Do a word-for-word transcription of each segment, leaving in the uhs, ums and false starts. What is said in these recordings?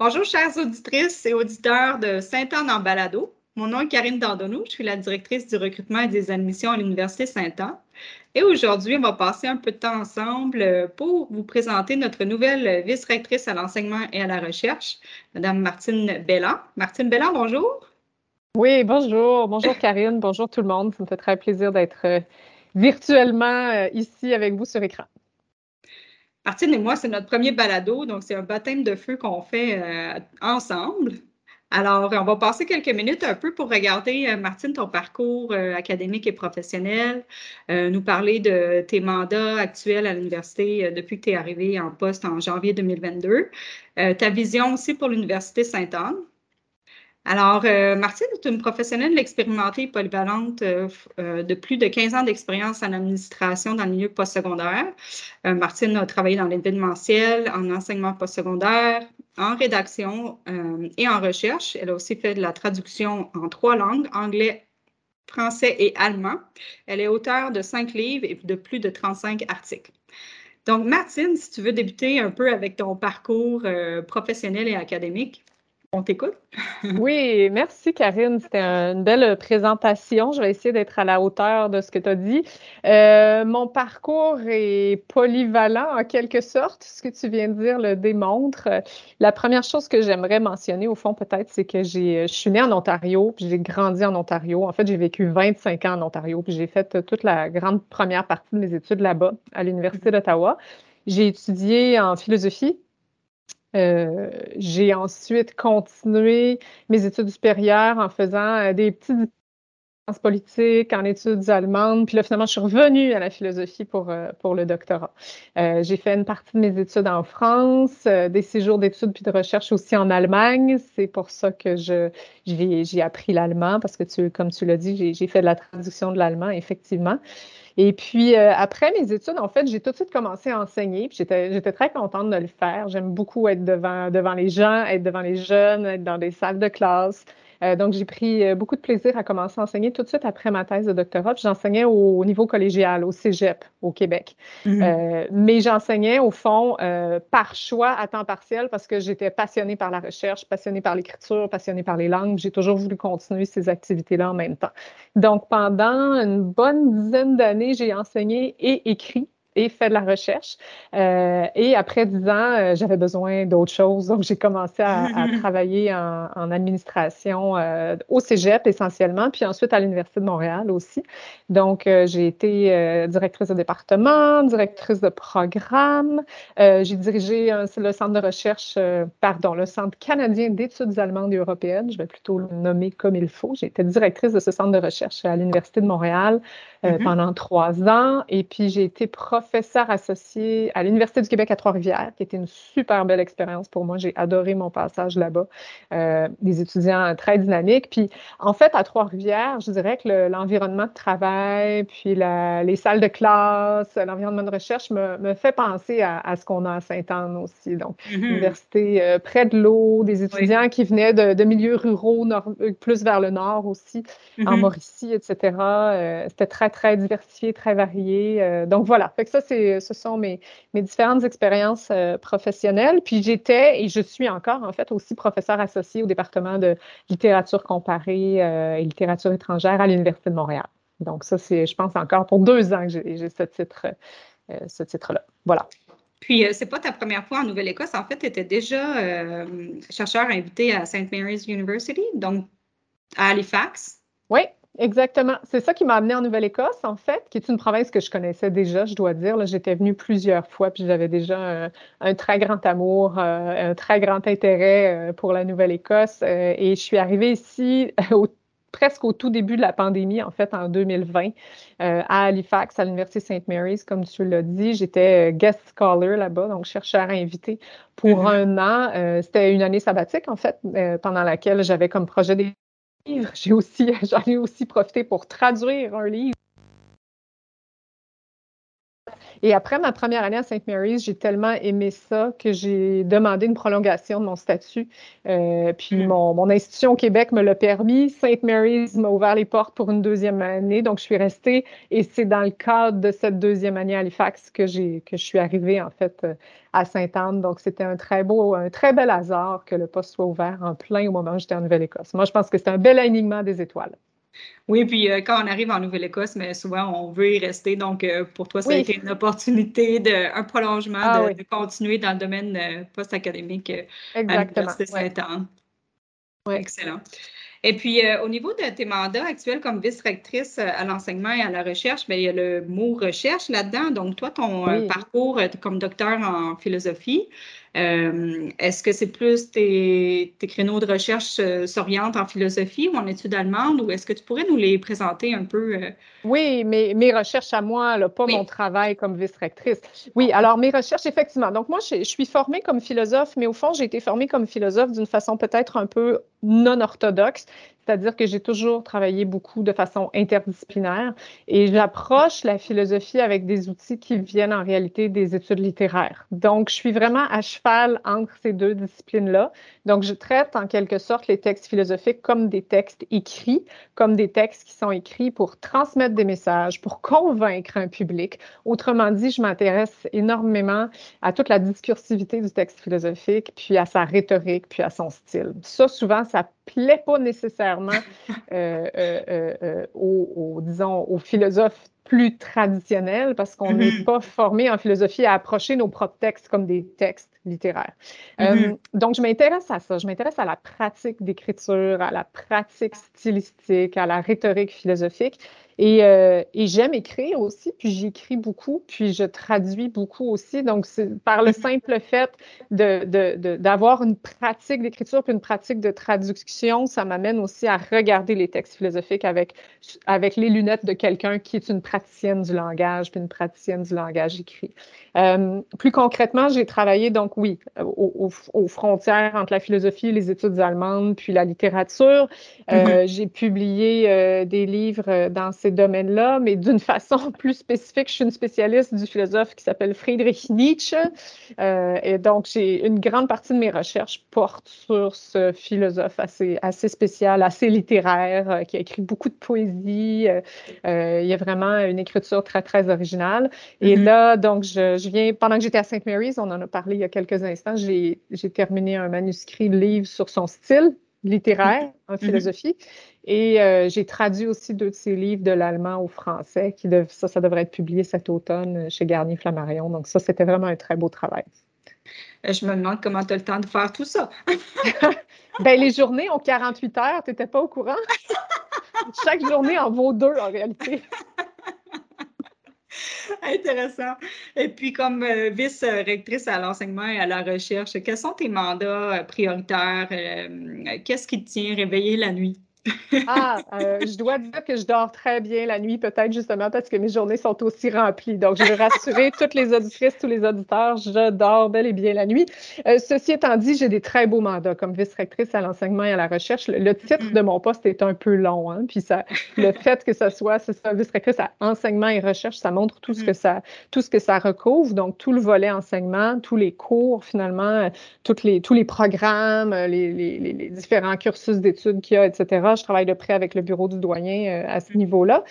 Bonjour, chères auditrices et auditeurs de Saint-Anne en balado. Mon nom est Karine Dandonneau, je suis la directrice du recrutement et des admissions à l'Université Saint-Anne. Et aujourd'hui, on va passer un peu de temps ensemble pour vous présenter notre nouvelle vice-rectrice à l'enseignement et à la recherche, Mme Martine Béland. Martine Béland, bonjour. Oui, bonjour. Bonjour, Karine. Bonjour tout le monde. Ça me fait très plaisir d'être virtuellement ici avec vous sur écran. Martine et moi, c'est notre premier balado, donc c'est un baptême de feu qu'on fait euh, ensemble. Alors, on va passer quelques minutes un peu pour regarder, euh, Martine, ton parcours euh, académique et professionnel, euh, nous parler de tes mandats actuels à l'université euh, depuis que tu es arrivée en poste en janvier deux mille vingt-deux, euh, ta vision aussi pour l'Université Sainte-Anne. Alors, euh, Martine est une professionnelle expérimentée et polyvalente euh, euh, de plus de quinze ans d'expérience en administration dans le milieu postsecondaire. Euh, Martine a travaillé dans l'événementiel, en enseignement postsecondaire, en rédaction euh, et en recherche. Elle a aussi fait de la traduction en trois langues, anglais, français et allemand. Elle est auteure de cinq livres et de plus de trente-cinq articles. Donc, Martine, si tu veux débuter un peu avec ton parcours euh, professionnel et académique, on t'écoute. Oui, merci Karine. C'était une belle présentation. Je vais essayer d'être à la hauteur de ce que tu as dit. Euh, mon parcours est polyvalent en quelque sorte. Ce que tu viens de dire le démontre. La première chose que j'aimerais mentionner, au fond, peut-être, c'est que j'ai, je suis née en Ontario, puis j'ai grandi en Ontario. En fait, j'ai vécu vingt-cinq ans en Ontario, puis j'ai fait toute la grande première partie de mes études là-bas, à l'Université d'Ottawa. J'ai étudié en philosophie. Euh, j'ai ensuite continué mes études supérieures en faisant des petites sciences politiques, en études allemandes. Puis là, finalement, je suis revenue à la philosophie pour, pour le doctorat. Euh, j'ai fait une partie de mes études en France, euh, des séjours d'études puis de recherche aussi en Allemagne. C'est pour ça que je, j'ai, j'ai appris l'allemand parce que, tu, comme tu l'as dit, j'ai, j'ai fait de la traduction de l'allemand, effectivement. Et puis, euh, après mes études, en fait, j'ai tout de suite commencé à enseigner. Puis j'étais, j'étais très contente de le faire. J'aime beaucoup être devant, devant les gens, être devant les jeunes, être dans des salles de classe. Euh, donc, j'ai pris beaucoup de plaisir à commencer à enseigner tout de suite après ma thèse de doctorat. Puis j'enseignais au, au niveau collégial, au Cégep, au Québec. Mm-hmm. Euh, mais j'enseignais, au fond, euh, par choix à temps partiel parce que j'étais passionnée par la recherche, passionnée par l'écriture, passionnée par les langues. J'ai toujours voulu continuer ces activités-là en même temps. Donc, pendant une bonne dizaine d'années, j'ai enseigné et écrit et fait de la recherche. Euh, et après dix ans, euh, j'avais besoin d'autre chose. Donc, j'ai commencé à, à travailler en, en administration euh, au Cégep essentiellement, puis ensuite à l'Université de Montréal aussi. Donc, euh, j'ai été euh, directrice de département, directrice de programme. Euh, j'ai dirigé un, le centre de recherche, euh, pardon, le Centre canadien d'études allemandes et européennes. Je vais plutôt le nommer comme il faut. J'ai été directrice de ce centre de recherche à l'Université de Montréal euh, mm-hmm. pendant trois ans. Et puis, j'ai été prof professeur associé à l'Université du Québec à Trois-Rivières, qui était une super belle expérience pour moi. J'ai adoré mon passage là-bas. Euh, des étudiants très dynamiques. Puis, en fait, à Trois-Rivières, je dirais que le, l'environnement de travail, puis la, les salles de classe, l'environnement de recherche me, me fait penser à, à ce qu'on a à Sainte-Anne aussi. Donc, mm-hmm. université euh, près de l'eau, des étudiants oui. qui venaient de, de milieux ruraux, nord, plus vers le nord aussi, mm-hmm. en Mauricie, et cetera. Euh, c'était très, très diversifié, très varié. Euh, donc, voilà. Fait que ça, c'est, ce sont mes, mes différentes expériences euh, professionnelles. Puis j'étais, et je suis encore, en fait, aussi professeure associée au département de littérature comparée euh, et littérature étrangère à l'Université de Montréal. Donc ça, c'est, je pense, encore pour deux ans que j'ai, j'ai ce, titre, euh, ce titre-là. Voilà. Puis, euh, c'est pas ta première fois en Nouvelle-Écosse. En fait, tu étais déjà euh, chercheur invité à Saint Mary's University, donc à Halifax. Oui. Exactement. C'est ça qui m'a amenée en Nouvelle-Écosse, en fait, qui est une province que je connaissais déjà, je dois dire. Là, j'étais venue plusieurs fois, puis j'avais déjà un, un très grand amour, euh, un très grand intérêt euh, pour la Nouvelle-Écosse. Euh, et je suis arrivée ici au, presque au tout début de la pandémie, en fait, en deux mille vingt, euh, à Halifax, à l'Université Saint Mary's, comme tu l'as dit. J'étais guest scholar là-bas, donc chercheur invité pour mm-hmm. un an. Euh, c'était une année sabbatique, en fait, euh, pendant laquelle j'avais comme projet des J'ai aussi, j'en ai aussi profité pour traduire un livre Et après ma première année à Saint Mary's, j'ai tellement aimé ça que j'ai demandé une prolongation de mon statut. Euh, puis mon, mon institution au Québec me l'a permis. Saint Mary's m'a ouvert les portes pour une deuxième année, donc je suis restée. Et c'est dans le cadre de cette deuxième année à Halifax que j'ai que je suis arrivée en fait à Sainte-Anne. Donc c'était un très beau, un très bel hasard que le poste soit ouvert en plein au moment où j'étais en Nouvelle-Écosse. Moi, je pense que c'est un bel alignement des étoiles. Oui, puis euh, quand on arrive en Nouvelle-Écosse, mais souvent on veut y rester. Donc, euh, pour toi, ça oui. a été une opportunité, de, un prolongement ah, de, oui. de continuer dans le domaine euh, post-académique euh, à l'Université Saint-Anne. Oui. Excellent. Et puis, euh, au niveau de tes mandats actuels comme vice-rectrice à l'enseignement et à la recherche, bien, il y a le mot recherche là-dedans. Donc, toi, ton oui. parcours comme docteur en philosophie, euh, est-ce que c'est plus tes, tes créneaux de recherche euh, s'orientent en philosophie ou en études allemandes, ou est-ce que tu pourrais nous les présenter un peu? Euh? Oui, mes, mes recherches à moi, là, pas oui. mon travail comme vice-rectrice. Oui, alors mes recherches, effectivement. Donc, moi, je, je suis formée comme philosophe, mais au fond, j'ai été formée comme philosophe d'une façon peut-être un peu non orthodoxe. C'est-à-dire que j'ai toujours travaillé beaucoup de façon interdisciplinaire et j'approche la philosophie avec des outils qui viennent en réalité des études littéraires. Donc, je suis vraiment à cheval entre ces deux disciplines-là. Donc, je traite en quelque sorte les textes philosophiques comme des textes écrits, comme des textes qui sont écrits pour transmettre des messages, pour convaincre un public. Autrement dit, je m'intéresse énormément à toute la discursivité du texte philosophique, puis à sa rhétorique, puis à son style. Ça, souvent, ça plaît pas nécessairement euh, euh, euh, euh, aux, aux, disons, aux philosophes plus traditionnels parce qu'on n'est mm-hmm. pas formé en philosophie à approcher nos propres textes comme des textes littéraires. Mm-hmm. euh, donc, je m'intéresse à ça. Je m'intéresse à la pratique d'écriture, à la pratique stylistique, à la rhétorique philosophique. Et, euh, et j'aime écrire aussi, puis j'écris beaucoup, puis je traduis beaucoup aussi. Donc, c'est par le simple fait de, de, de, d'avoir une pratique d'écriture puis une pratique de traduction, ça m'amène aussi à regarder les textes philosophiques avec, avec les lunettes de quelqu'un qui est une praticienne du langage, puis une praticienne du langage écrit. Euh, plus concrètement, j'ai travaillé, donc oui, aux, aux frontières entre la philosophie, les études allemandes, puis la littérature. Euh, mm-hmm. J'ai publié euh, des livres dans ces domaines-là, mais d'une façon plus spécifique, je suis une spécialiste du philosophe qui s'appelle Friedrich Nietzsche. Euh, et donc, j'ai une grande partie de mes recherches portent sur ce philosophe assez, assez spécial, assez littéraire, euh, qui a écrit beaucoup de poésie. Euh, il y a vraiment une écriture très, très originale. Et mm-hmm. là, donc, je, je viens, pendant que j'étais à Saint Mary's, on en a parlé il y a quelques instants, j'ai, j'ai terminé un manuscrit livre sur son style littéraire en philosophie. Mm-hmm. Et euh, j'ai traduit aussi deux de ses livres de l'allemand au français. Qui dev... Ça, ça devrait être publié cet automne chez Garnier-Flammarion. Donc ça, c'était vraiment un très beau travail. Je me demande comment tu as le temps de faire tout ça. Ben, les journées ont quarante-huit heures. Tu n'étais pas au courant? Chaque journée en vaut deux, en réalité. Intéressant. Et puis, comme euh, vice-rectrice à l'enseignement et à la recherche, quels sont tes mandats euh, prioritaires? Euh, qu'est-ce qui te tient réveillé la nuit? Ah, euh, je dois dire que je dors très bien la nuit, peut-être justement parce que mes journées sont aussi remplies. Donc, je veux rassurer toutes les auditrices, tous les auditeurs, je dors bel et bien la nuit. Euh, ceci étant dit, j'ai des très beaux mandats comme vice-rectrice à l'enseignement et à la recherche. Le, le titre de mon poste est un peu long, hein, puis ça, le fait que ça soit, c'est ça, vice-rectrice à enseignement et recherche, ça montre tout ce que ça, tout ce que ça recouvre. Donc, tout le volet enseignement, tous les cours finalement, toutes les, tous les programmes, les, les, les différents cursus d'études qu'il y a, et cetera. Je travaille de près avec le bureau du doyen à ce niveau-là.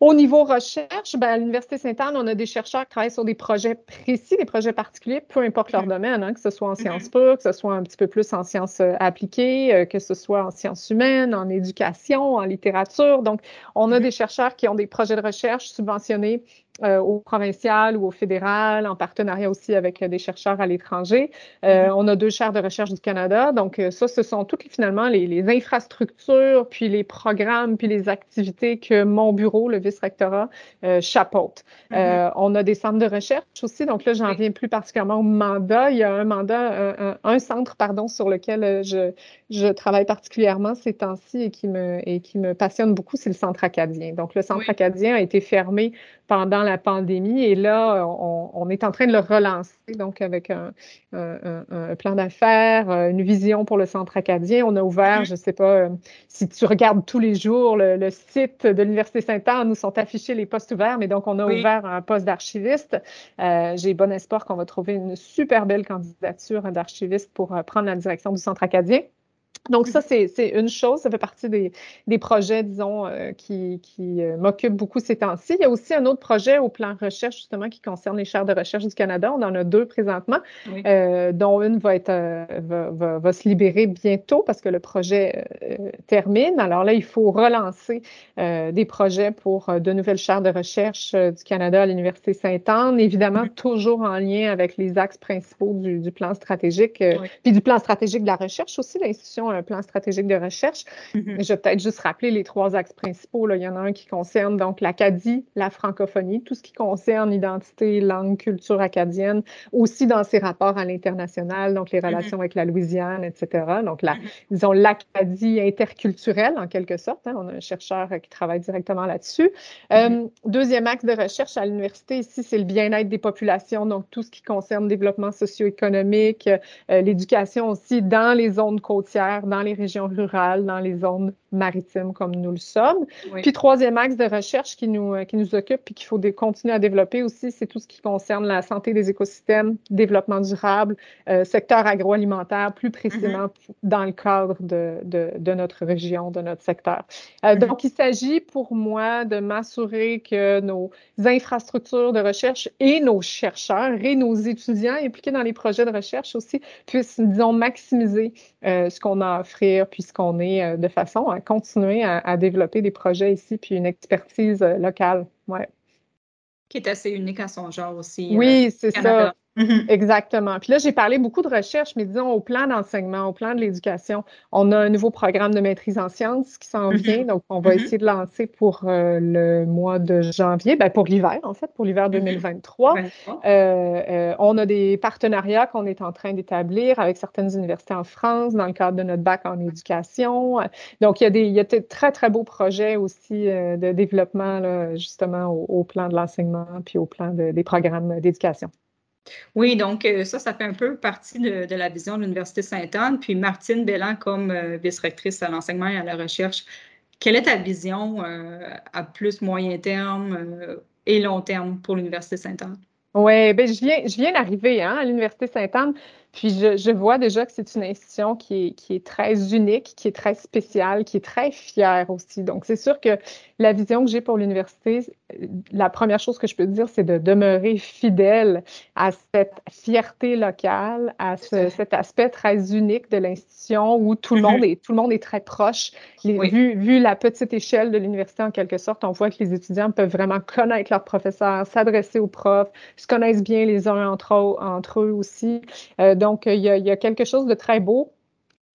Au niveau recherche, ben à l'Université Saint-Anne, on a des chercheurs qui travaillent sur des projets précis, des projets particuliers, peu importe leur domaine, hein, que ce soit en sciences pures, que ce soit un petit peu plus en sciences appliquées, que ce soit en sciences humaines, en éducation, en littérature. Donc, on a des chercheurs qui ont des projets de recherche subventionnés Euh, au provincial ou au fédéral, en partenariat aussi avec euh, des chercheurs à l'étranger. Euh, mm-hmm. On a deux chaires de recherche du Canada. Donc, euh, ça, ce sont toutes finalement les, les infrastructures, puis les programmes, puis les activités que mon bureau, le vice-rectorat, euh, chapeaute. Mm-hmm. Euh, on a des centres de recherche aussi. Donc là, j'en viens plus particulièrement au mandat. Il y a un mandat, un, un, un centre, pardon, sur lequel je, je travaille particulièrement ces temps-ci et qui me, et qui me passionne beaucoup, c'est le Centre acadien. Donc, le Centre oui. acadien a été fermé pendant la pandémie. Et là, on, on est en train de le relancer, donc avec un, un, un plan d'affaires, une vision pour le Centre acadien. On a ouvert, je ne sais pas, si tu regardes tous les jours, le, le site de l'Université Saint-Anne où sont affichés les postes ouverts, mais donc on a oui. ouvert un poste d'archiviste. Euh, j'ai bon espoir qu'on va trouver une super belle candidature d'archiviste pour prendre la direction du Centre acadien. Donc ça, c'est une chose, ça fait partie des, des projets, disons, euh, qui, qui euh, m'occupent beaucoup ces temps-ci. Il y a aussi un autre projet au plan recherche, justement, qui concerne les chaires de recherche du Canada. On en a deux présentement, oui. euh, dont une va, être, euh, va, va, va se libérer bientôt parce que le projet euh, termine. Alors là, il faut relancer euh, des projets pour euh, de nouvelles chaires de recherche euh, du Canada à l'Université Sainte-Anne, évidemment oui. toujours en lien avec les axes principaux du, du plan stratégique, euh, oui. puis du plan stratégique de la recherche aussi, l'institution un plan stratégique de recherche. Mm-hmm. Je vais peut-être juste rappeler les trois axes principaux. Là. Il y en a un qui concerne donc l'Acadie, la francophonie, tout ce qui concerne identité, langue, culture acadienne, aussi dans ses rapports à l'international, donc les relations mm-hmm. avec la Louisiane, et cetera. Donc, la, disons, l'Acadie interculturelle, en quelque sorte. Hein. On a un chercheur qui travaille directement là-dessus. Mm-hmm. euh, deuxième axe de recherche à l'université, ici, c'est le bien-être des populations, donc tout ce qui concerne le développement socio-économique, euh, l'éducation aussi dans les zones côtières, dans les régions rurales, dans les zones maritimes comme nous le sommes. Oui. Puis troisième axe de recherche qui nous, qui nous occupe et qu'il faut de, continuer à développer aussi, c'est tout ce qui concerne la santé des écosystèmes, développement durable, euh, secteur agroalimentaire, plus précisément mm-hmm. dans le cadre de, de, de notre région, de notre secteur. Euh, mm-hmm. Donc, il s'agit pour moi de m'assurer que nos infrastructures de recherche et nos chercheurs et nos étudiants impliqués dans les projets de recherche aussi puissent, disons, maximiser euh, ce qu'on a à offrir, puisqu'on est de façon à continuer à, à développer des projets ici, puis une expertise locale, ouais. Qui est assez unique à son genre aussi. Oui, euh, c'est ça. Exactement. Puis là, j'ai parlé beaucoup de recherche, mais disons au plan d'enseignement, au plan de l'éducation, on a un nouveau programme de maîtrise en sciences qui s'en vient, donc on va essayer de lancer pour euh, le mois de janvier, ben pour l'hiver en fait, pour l'hiver deux mille vingt-trois. Euh, euh, on a des partenariats qu'on est en train d'établir avec certaines universités en France dans le cadre de notre bac en éducation. Donc, il y a des, il y a des très, très beaux projets aussi euh, de développement là, justement au, au plan de l'enseignement puis au plan de, des programmes d'éducation. Oui, donc ça, ça fait un peu partie de, de la vision de l'Université Sainte-Anne. Puis Martine Béland, comme euh, vice-rectrice à l'enseignement et à la recherche, quelle est ta vision euh, à plus moyen terme euh, et long terme pour l'Université Sainte-Anne? Oui, bien, je viens, je viens d'arriver hein, à l'Université Sainte-Anne. Puis je, je vois déjà que c'est une institution qui est, qui est très unique, qui est très spéciale, qui est très fière aussi. Donc, c'est sûr que la vision que j'ai pour l'université, la première chose que je peux dire, c'est de demeurer fidèle à cette fierté locale, à ce, cet aspect très unique de l'institution où tout le monde est, tout le monde est très proche. Les, oui. vu, vu la petite échelle de l'université, en quelque sorte, on voit que les étudiants peuvent vraiment connaître leurs professeurs, s'adresser aux profs, se connaissent bien les uns entre eux, entre eux aussi. Euh, Donc, il y a, il y a quelque chose de très beau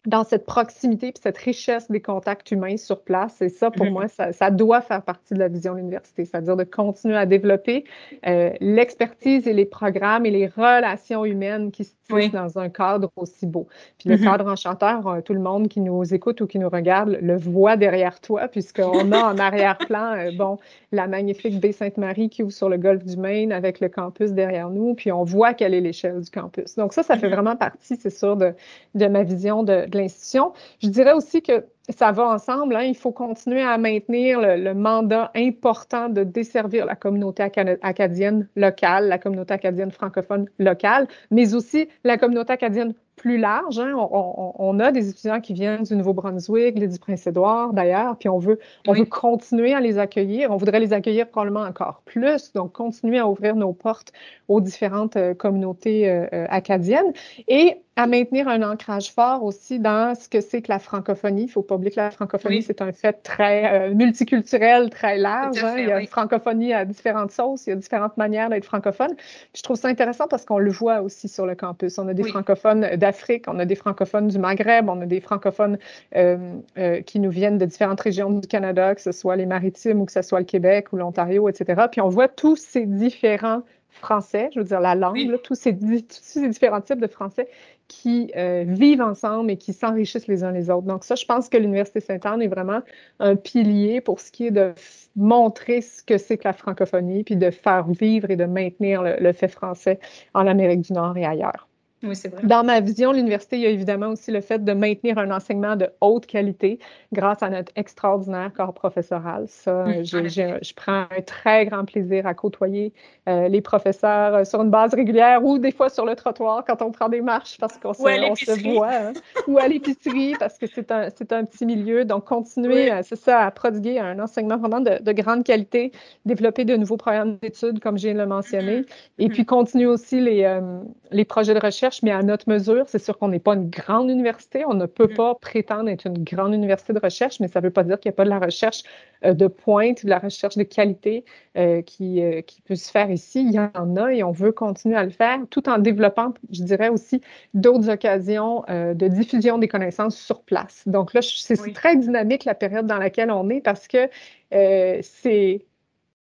dans cette proximité et cette richesse des contacts humains sur place. Et ça, pour mmh. moi, ça, ça doit faire partie de la vision de l'université, c'est-à-dire de continuer à développer euh, l'expertise et les programmes et les relations humaines qui se tissent oui. dans un cadre aussi beau. Puis le mmh. cadre enchanteur, tout le monde qui nous écoute ou qui nous regarde le voit derrière toi, puisqu'on a en arrière-plan, euh, bon, la magnifique baie Sainte-Marie qui ouvre sur le golfe du Maine avec le campus derrière nous, puis on voit quelle est l'échelle du campus. Donc ça, ça fait vraiment partie, c'est sûr, de, de ma vision de, de l'institution. Je dirais aussi que ça va ensemble, hein, il faut continuer à maintenir le, le mandat important de desservir la communauté acadienne locale, la communauté acadienne francophone locale, mais aussi la communauté acadienne plus large. Hein. On, on, on a des étudiants qui viennent du Nouveau-Brunswick, du Prince-Édouard d'ailleurs, puis on veut, on oui. veut continuer à les accueillir. On voudrait les accueillir probablement encore plus, donc continuer à ouvrir nos portes aux différentes euh, communautés euh, acadiennes et à maintenir un ancrage fort aussi dans ce que c'est que la francophonie. Il ne faut pas oublier que la francophonie, oui. c'est un fait très euh, multiculturel, très large. Hein. Fait, il y a oui. une francophonie à différentes sauces, il y a différentes manières d'être francophone. Puis je trouve ça intéressant parce qu'on le voit aussi sur le campus. On a des oui. francophones d'Afrique, on a des francophones du Maghreb, on a des francophones euh, euh, qui nous viennent de différentes régions du Canada, que ce soit les Maritimes ou que ce soit le Québec ou l'Ontario, et cetera. Puis on voit tous ces différents français, je veux dire la langue, là, tous, ces, tous ces différents types de français qui euh, vivent ensemble et qui s'enrichissent les uns les autres. Donc ça, je pense que l'Université Sainte-Anne est vraiment un pilier pour ce qui est de montrer ce que c'est que la francophonie, puis de faire vivre et de maintenir le, le fait français en Amérique du Nord et ailleurs. Oui, c'est vrai. Dans ma vision, l'université, il y a évidemment aussi le fait de maintenir un enseignement de haute qualité grâce à notre extraordinaire corps professoral. Ça, mmh. j'ai, j'ai, je prends un très grand plaisir à côtoyer euh, les professeurs sur une base régulière ou des fois sur le trottoir quand on prend des marches parce qu'on se, on se voit. Hein, ou à l'épicerie parce que c'est un, c'est un petit milieu. Donc, continuer, oui. à, c'est ça, à prodiguer un enseignement vraiment de, de grande qualité, développer de nouveaux programmes d'études, comme je viens de le mentionner, mmh. et mmh. puis continuer aussi les, euh, les projets de recherche, mais à notre mesure. C'est sûr qu'on n'est pas une grande université, on ne peut pas prétendre être une grande université de recherche, mais ça ne veut pas dire qu'il n'y a pas de la recherche euh, de pointe, de la recherche de qualité euh, qui, euh, qui peut se faire ici. Il y en a et on veut continuer à le faire, tout en développant, je dirais aussi, d'autres occasions euh, de diffusion des connaissances sur place. Donc là, c'est oui. très dynamique la période dans laquelle on est parce que euh, c'est,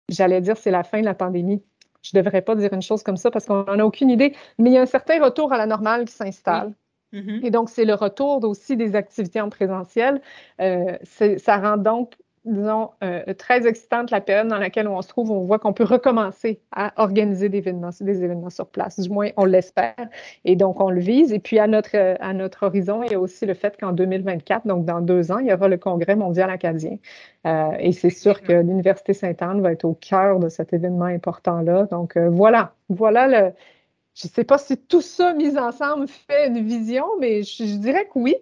j'allais dire, c'est la fin de la pandémie. Je ne devrais pas dire une chose comme ça parce qu'on n'en a aucune idée, mais il y a un certain retour à la normale qui s'installe. Mm-hmm. Et donc, c'est le retour aussi des activités en présentiel. Euh, c'est, ça rend donc, disons, euh, très excitante la période dans laquelle on se trouve. On voit qu'on peut recommencer à organiser des événements, des événements sur place. Du moins, on l'espère. Et donc, on le vise. Et puis, à notre, à notre horizon, il y a aussi le fait qu'en deux mille vingt-quatre, donc dans deux ans, il y aura le Congrès mondial acadien. Euh, et c'est sûr que l'Université Sainte-Anne va être au cœur de cet événement important-là. Donc, euh, voilà. Voilà le... Je ne sais pas si tout ça mis ensemble fait une vision, mais je, je dirais que oui.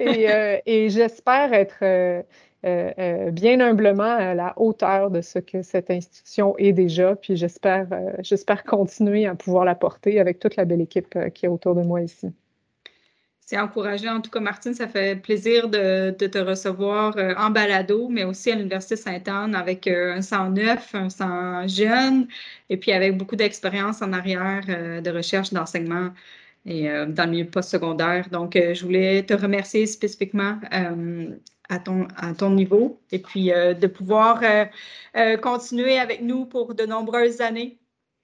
et, euh, et j'espère être... Euh, Euh, euh, bien humblement à la hauteur de ce que cette institution est déjà, puis j'espère, euh, j'espère continuer à pouvoir la porter avec toute la belle équipe euh, qui est autour de moi ici. C'est encourageant. En tout cas, Martine, ça fait plaisir de, de te recevoir euh, en balado, mais aussi à l'Université Sainte-Anne avec euh, un cent neuf, un cent jeune, et puis avec beaucoup d'expérience en arrière euh, de recherche, d'enseignement et euh, dans le milieu postsecondaire. Donc, euh, je voulais te remercier spécifiquement euh, À ton, à ton niveau et puis euh, de pouvoir euh, euh, continuer avec nous pour de nombreuses années.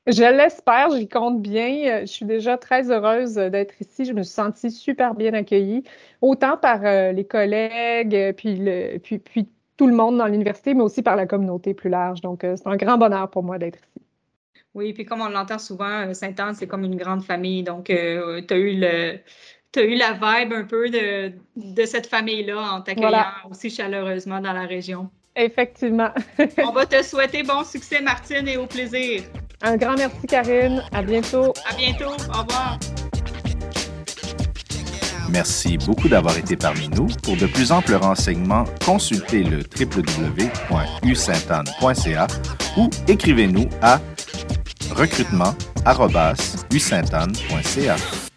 Je l'espère, j'y compte bien. Je suis déjà très heureuse d'être ici. Je me suis sentie super bien accueillie, autant par euh, les collègues, puis, le, puis, puis tout le monde dans l'université, mais aussi par la communauté plus large. Donc, euh, c'est un grand bonheur pour moi d'être ici. Oui, puis comme on l'entend souvent, Sainte-Anne, c'est comme une grande famille. Donc, euh, tu as eu le... Tu as eu la vibe un peu de, de cette famille-là en t'accueillant voilà. aussi chaleureusement dans la région. Effectivement. On va te souhaiter bon succès, Martine, et au plaisir. Un grand merci, Karine. À bientôt. À bientôt. Au revoir. Merci beaucoup d'avoir été parmi nous. Pour de plus amples renseignements, consultez le w w w point u sainte anne point c a ou écrivez-nous à recrutement arobase u sainte anne point c a.